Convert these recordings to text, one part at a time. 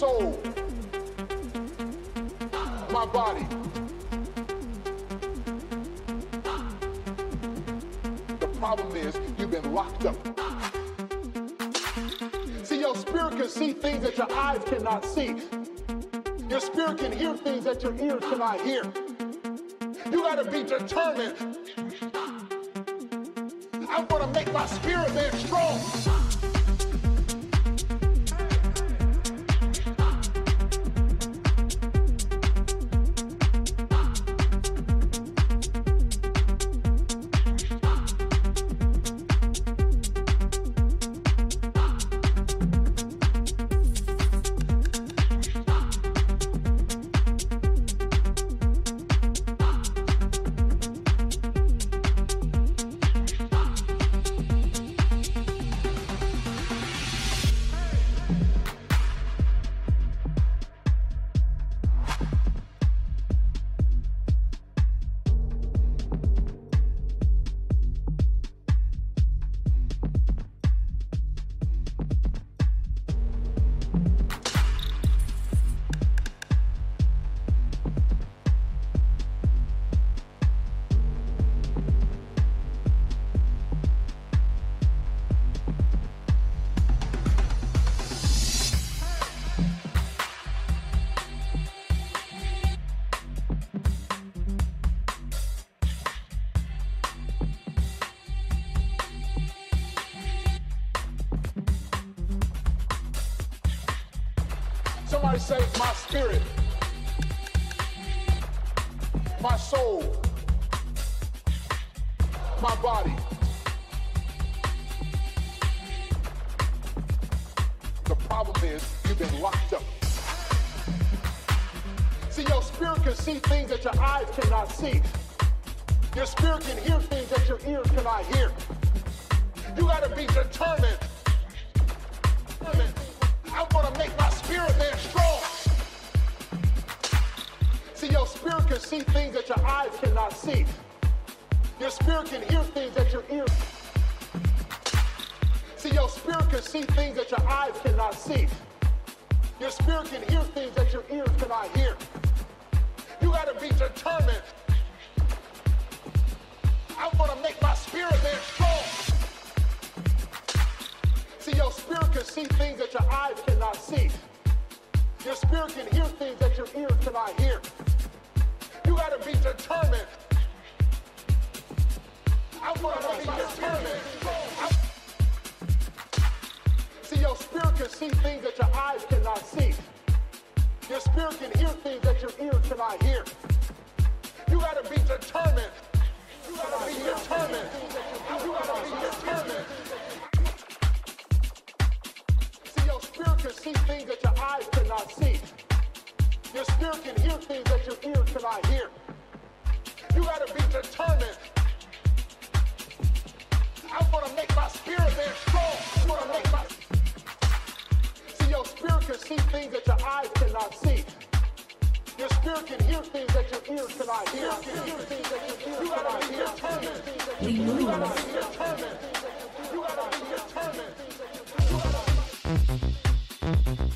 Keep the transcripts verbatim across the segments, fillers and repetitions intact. soul, my body, the problem is you've been locked up. See, your spirit can see things that your eyes cannot see. Your spirit can hear things that your ears cannot hear. You gotta be determined. I'm gonna make my spirit man strong. Somebody say, my spirit, my soul, my body, the problem is you've been locked up. See, your spirit can see things that your eyes cannot see. Your spirit can hear things that your ears cannot hear. You gotta be determined. I'm gonna make my spirit man strong. See, your spirit can see things that your eyes cannot see. Your spirit can hear things that your ears. See, your spirit can see things that your eyes cannot see. Your spirit can hear things that your ears cannot hear. You gotta be determined. I'm gonna make my spirit man strong. See, your spirit can see things that your eyes cannot see. Your spirit can hear things that your ears cannot hear. You gotta be determined. I wanna be determined. I... See, your spirit can see things that your eyes cannot see. Your spirit can hear things that your ears cannot hear. You gotta be determined. You gotta be determined. You gotta be determined. Your spirit can see things that your eyes cannot see. Your spirit can hear things that your ears cannot hear. You gotta be determined. I'm gonna make my spirit man strong. I'm gonna make my... See, your spirit can see things that your eyes cannot see. Your spirit can hear things that your ears cannot hear. You gotta be determined. You gotta be determined. You gotta be determined. You gotta be... Mm-hmm.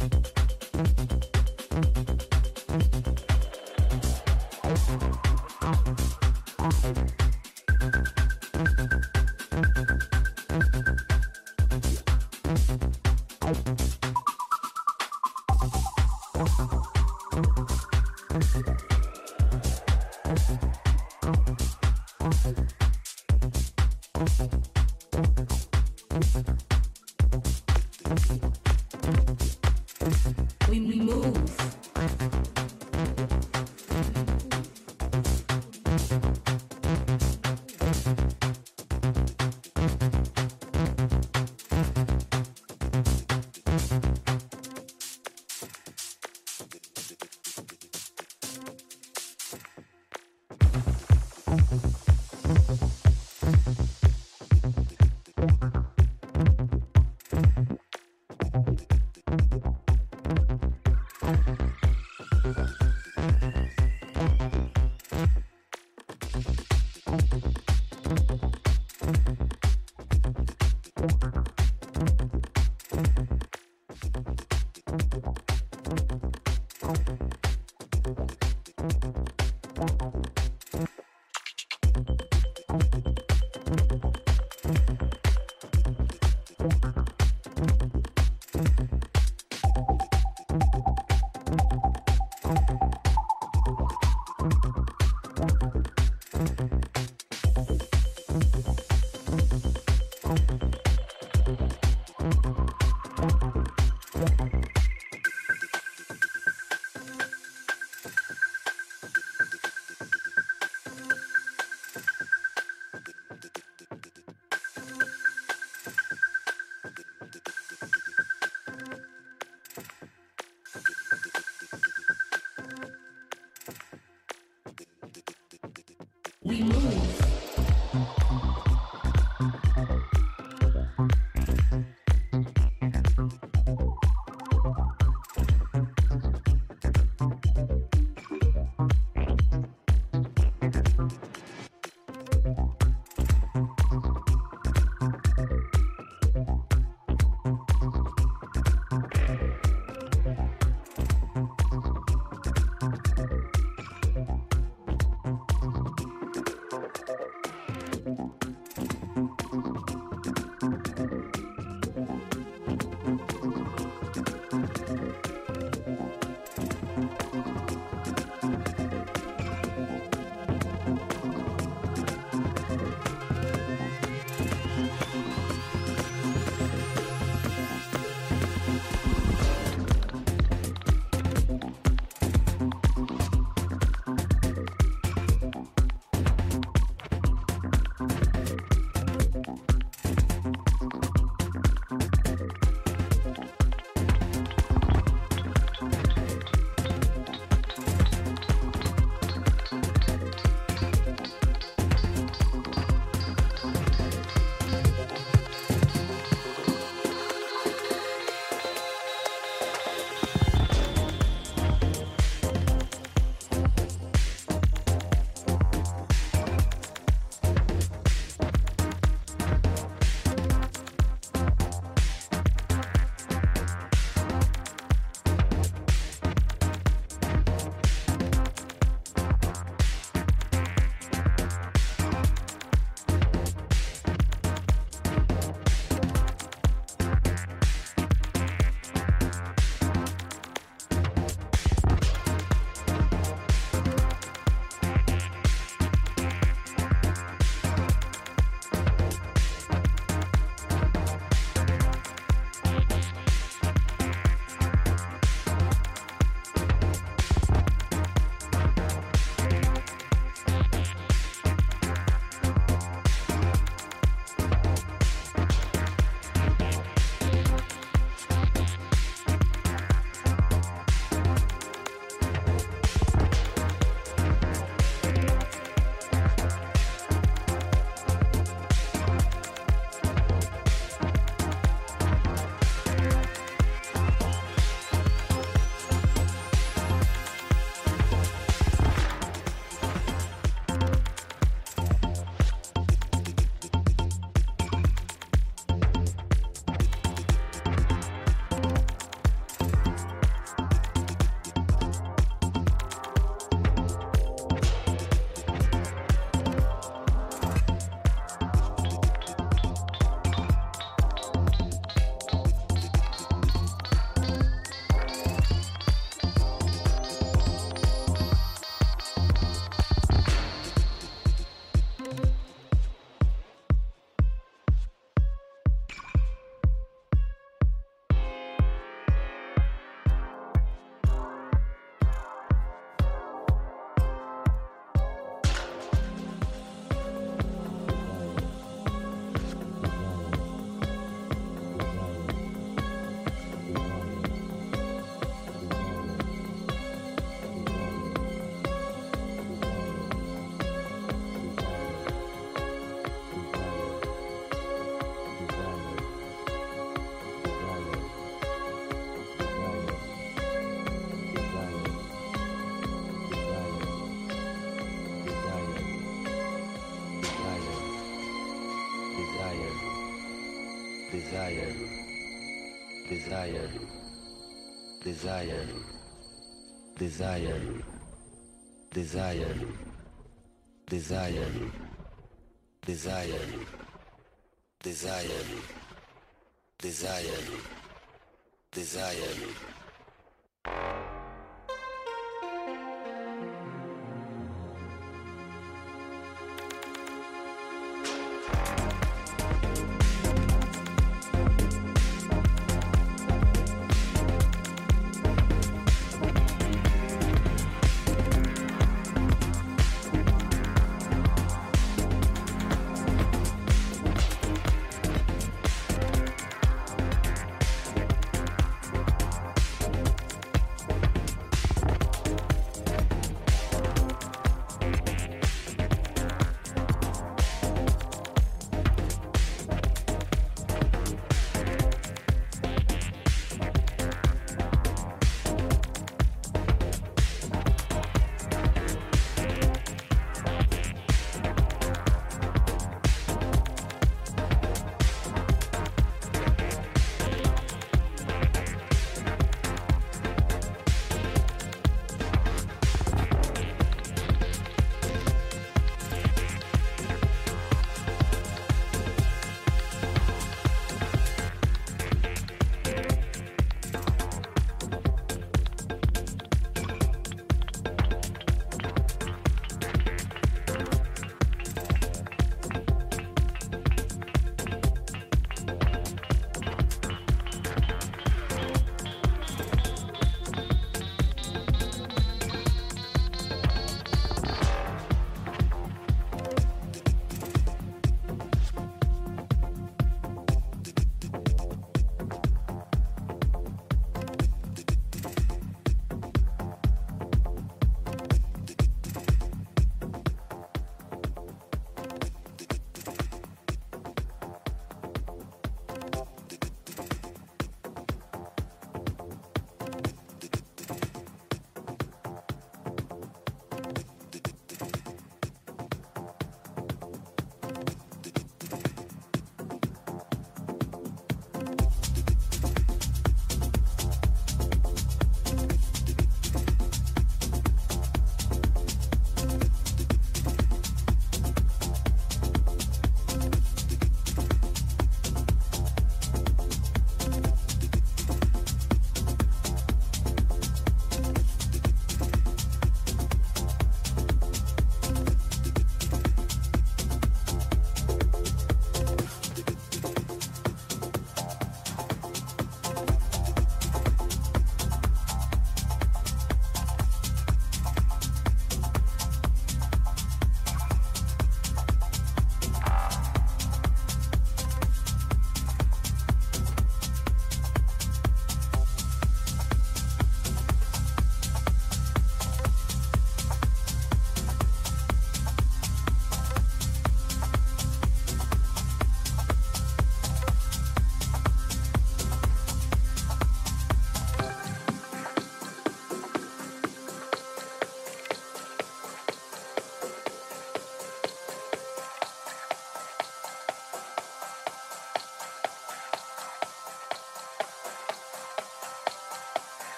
Thank you. desire, desire, desire, desire, desire, desire, desire, desire, desire, desire.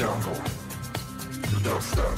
jungle. You don't stop.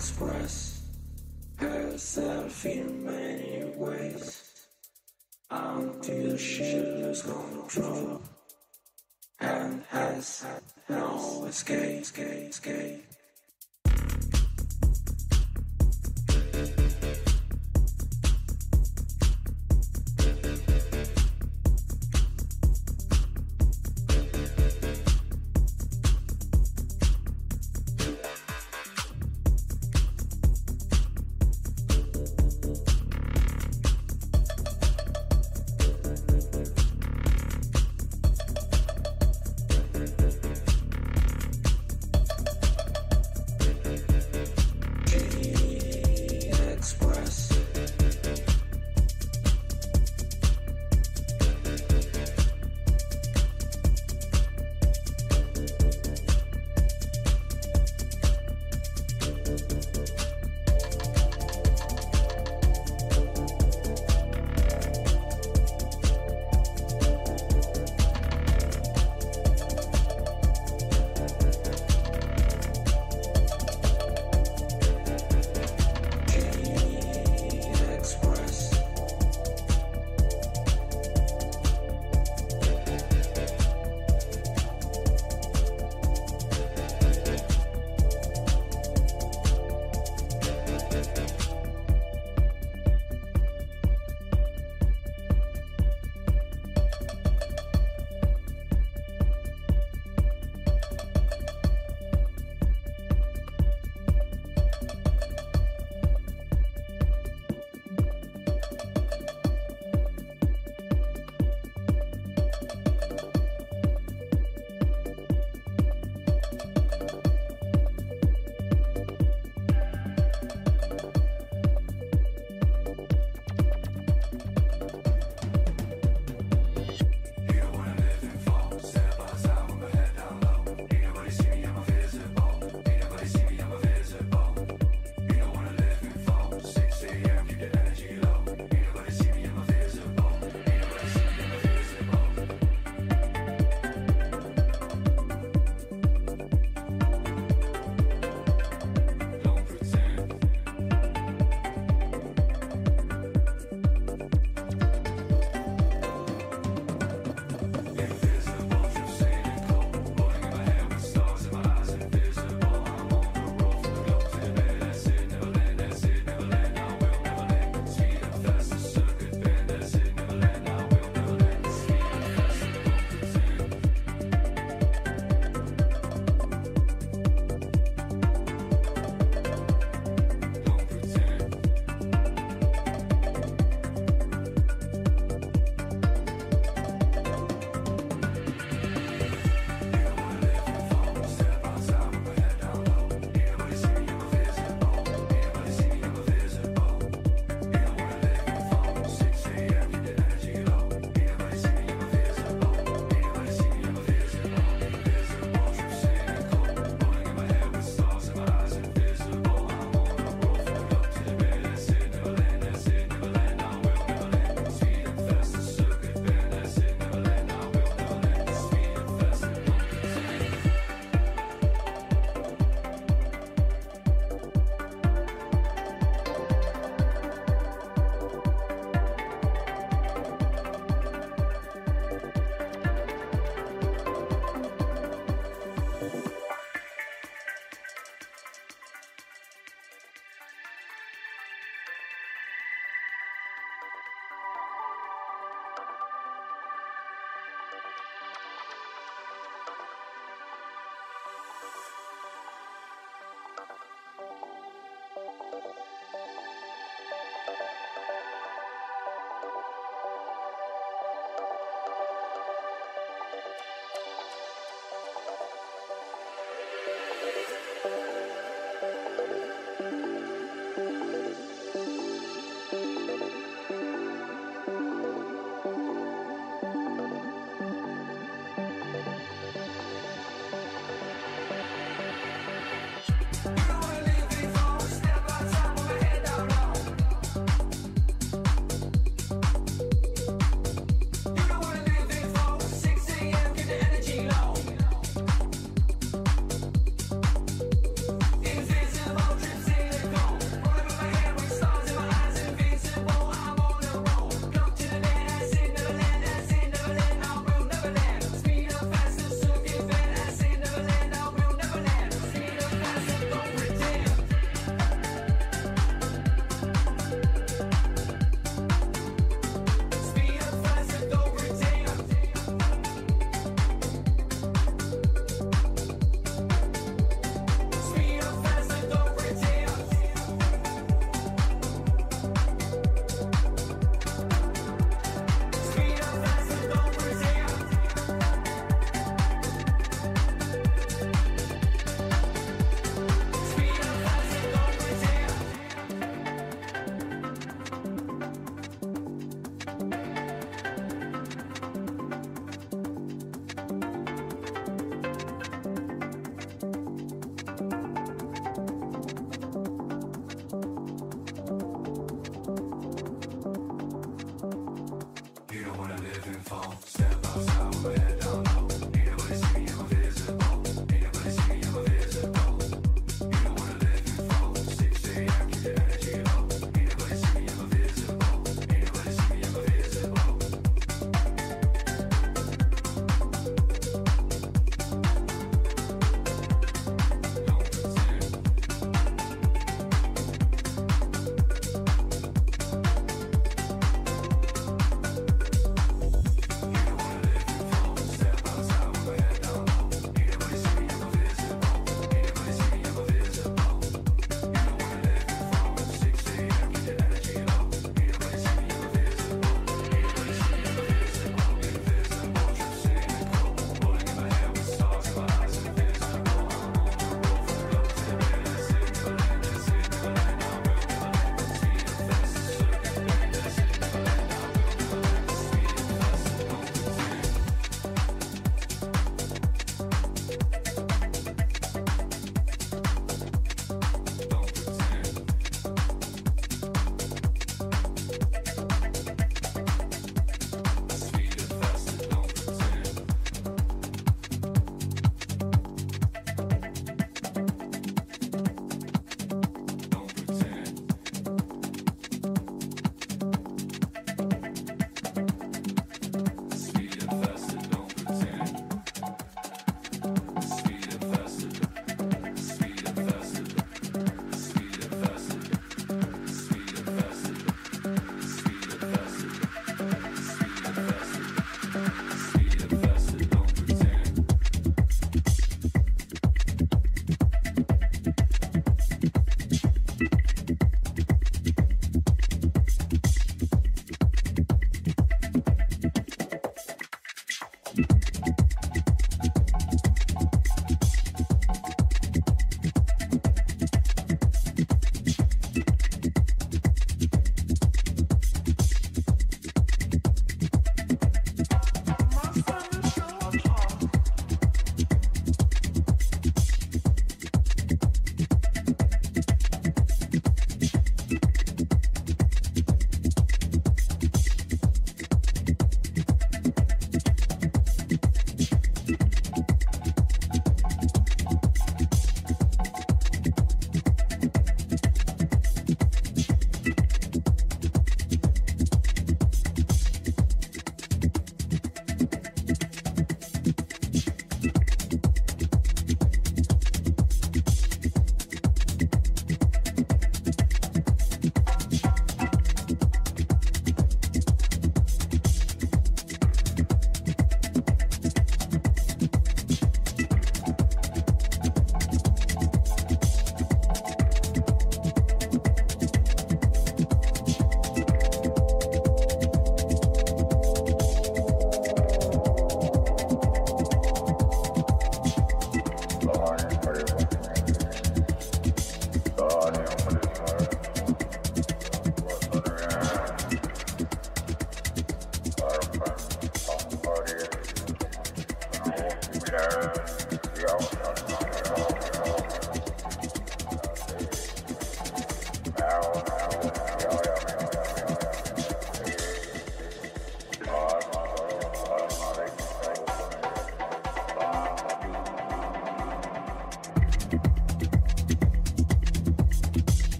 express herself in many ways until she loses control and has no escape, escape, escape.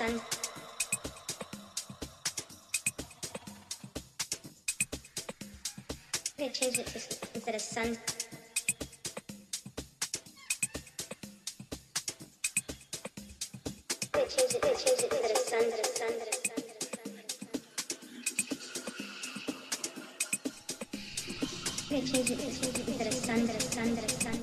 listen. I'm gonna change it to instead of sun. I'm gonna change it. Gonna change it instead of sun. Instead of sun. Instead of sun. I'm gonna change it. Change it instead of sun. Instead of sun. Instead of sun.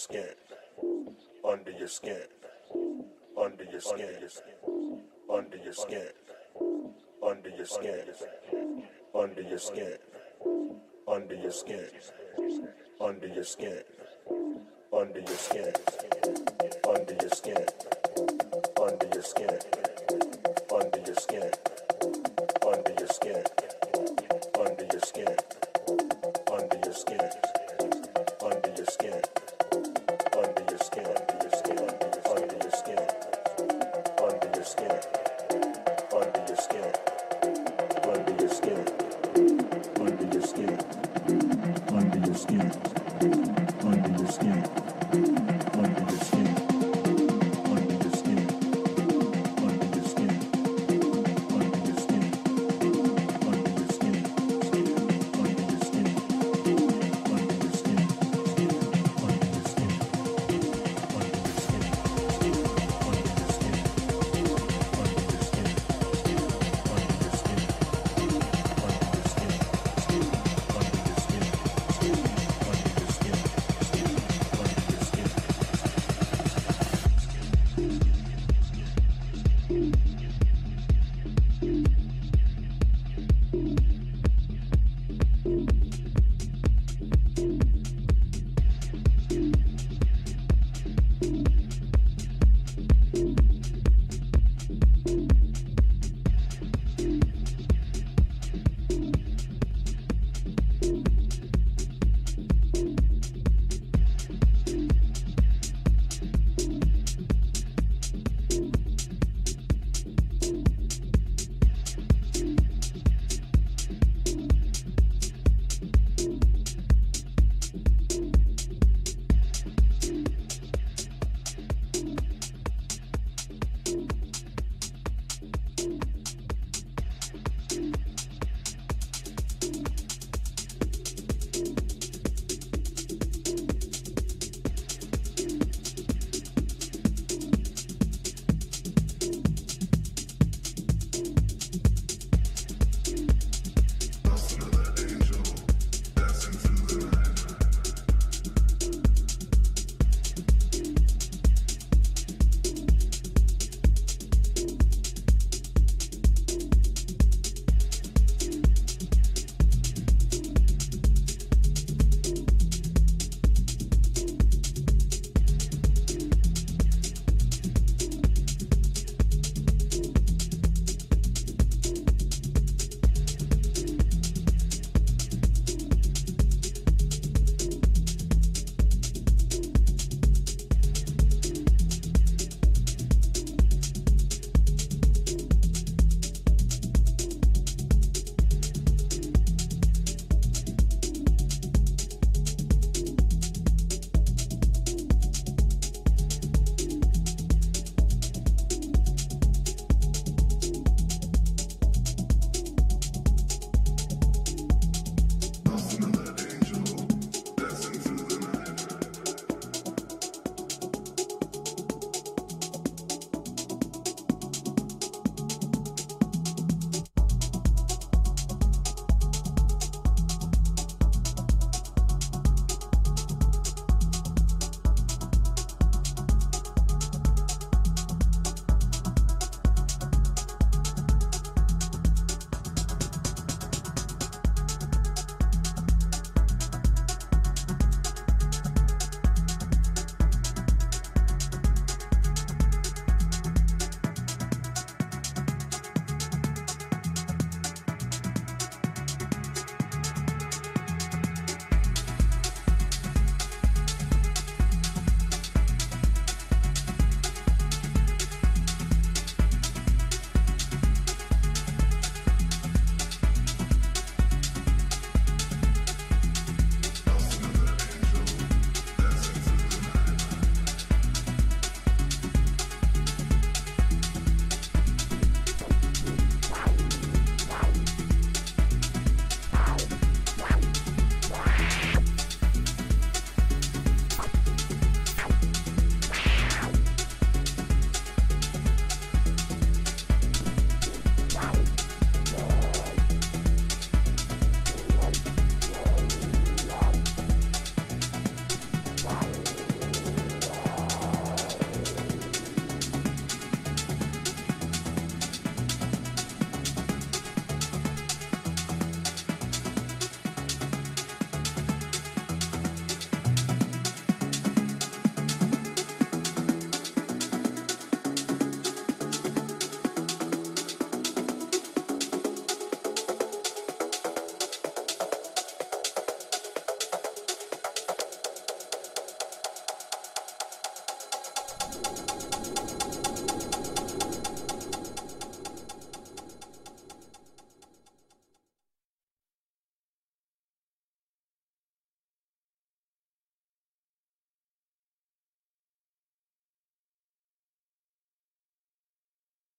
Skin, under your skin, under your skin, under your skin, under your skin, under your skin, under your skin, under your skin, under your skin, under your skin, under your skin, under your skin.